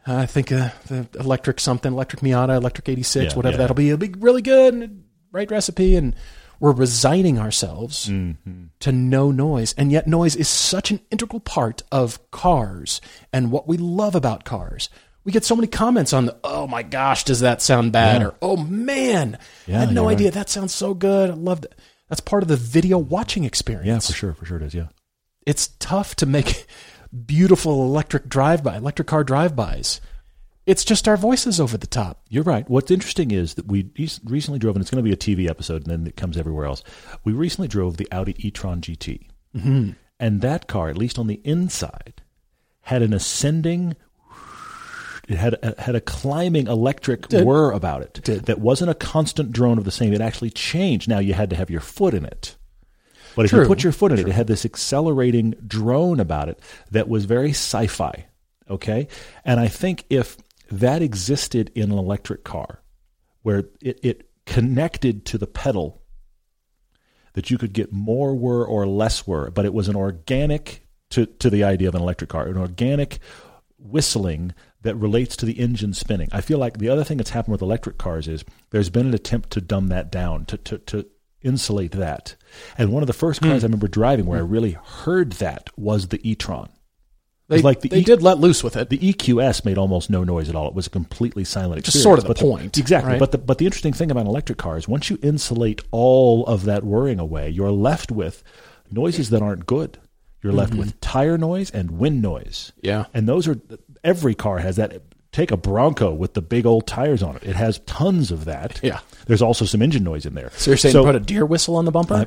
I think the electric something, electric Miata, electric 86, whatever that'll be. It'll be really good and right recipe. And we're resigning ourselves to no noise. And yet noise is such an integral part of cars and what we love about cars. We get so many comments on, oh my gosh, does that sound bad? Or, oh man, I had no idea. Right. That sounds so good. I loved it. That's part of the video watching experience. Yeah, for sure. For sure it is. Yeah. It's tough to make... beautiful electric car drive-bys. It's just our voices over the top. You're right. What's interesting is that we recently drove, and it's going to be a TV episode, and then it comes everywhere else. We recently drove the Audi e-tron GT. Mm-hmm. And that car, at least on the inside, had an ascending... It had a climbing electric whir about it. That wasn't a constant drone of the same. It actually changed. Now you had to have your foot in it. But if you put your foot in it had this accelerating drone about it that was very sci-fi, okay? And I think if that existed in an electric car, where it connected to the pedal, that you could get more whir or less whir, but it was an organic, to the idea of an electric car, an organic whistling that relates to the engine spinning. I feel like the other thing that's happened with electric cars is there's been an attempt to dumb that down, to insulate that. And one of the first cars I remember driving where I really heard that was the e-tron. They did let loose with it. The EQS made almost no noise at all. It was a completely silent experience. Just sort of the point. Exactly. Right? But the interesting thing about an electric car is once you insulate all of that whirring away, you're left with noises that aren't good. You're left with tire noise and wind noise. Yeah. And those are, every car has that. Take a Bronco with the big old tires on it. It has tons of that. Yeah. There's also some engine noise in there. So you're saying put a deer whistle on the bumper?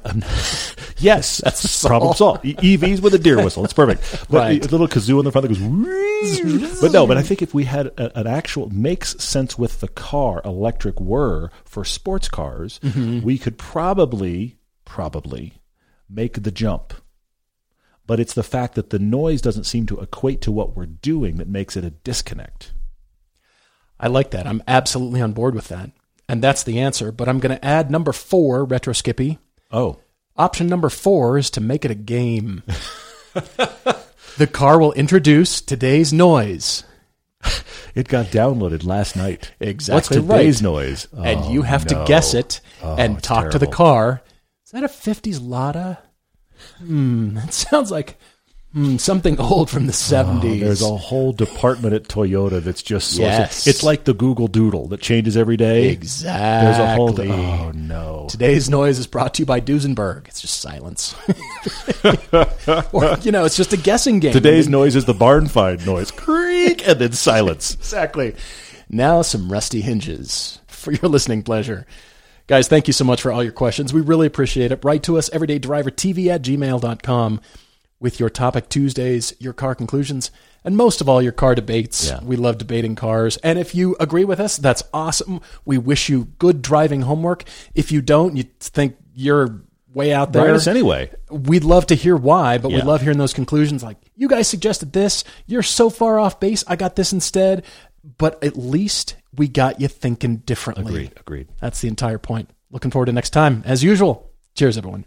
Yes. That's problem solved. EVs with a deer whistle. It's perfect. But a little kazoo on the front that goes... But I think if we had an actual makes sense with the car electric whir for sports cars, we could probably make the jump. But it's the fact that the noise doesn't seem to equate to what we're doing that makes it a disconnect. I like that. I'm absolutely on board with that. And that's the answer. But I'm going to add number four, Retro Skippy. Oh. Option number four is to make it a game. The car will introduce today's noise It got downloaded last night. Exactly. What's today's noise? Oh, and you have to guess it and talk to the car. Is that a 50s Lada? That sounds like something old from the 70s. Oh, there's a whole department at Toyota that's just... Yes. It's like the Google Doodle that changes every day. Exactly. There's a whole... Oh, no. Today's noise is brought to you by Duesenberg. It's just silence. Or, you know, it's just a guessing game. Today's noise is the barn find noise. Creak! And then silence. Exactly. Now some rusty hinges for your listening pleasure. Guys, thank you so much for all your questions. We really appreciate it. Write to us, everydaydrivertv@gmail.com. with your Topic Tuesdays, your car conclusions, and most of all, your car debates. Yeah. We love debating cars. And if you agree with us, that's awesome. We wish you good driving homework. If you don't, you think you're way out there. Write us anyway. We'd love to hear why, but we love hearing those conclusions like, you guys suggested this. You're so far off base. I got this instead. But at least we got you thinking differently. Agreed. That's the entire point. Looking forward to next time. As usual, cheers, everyone.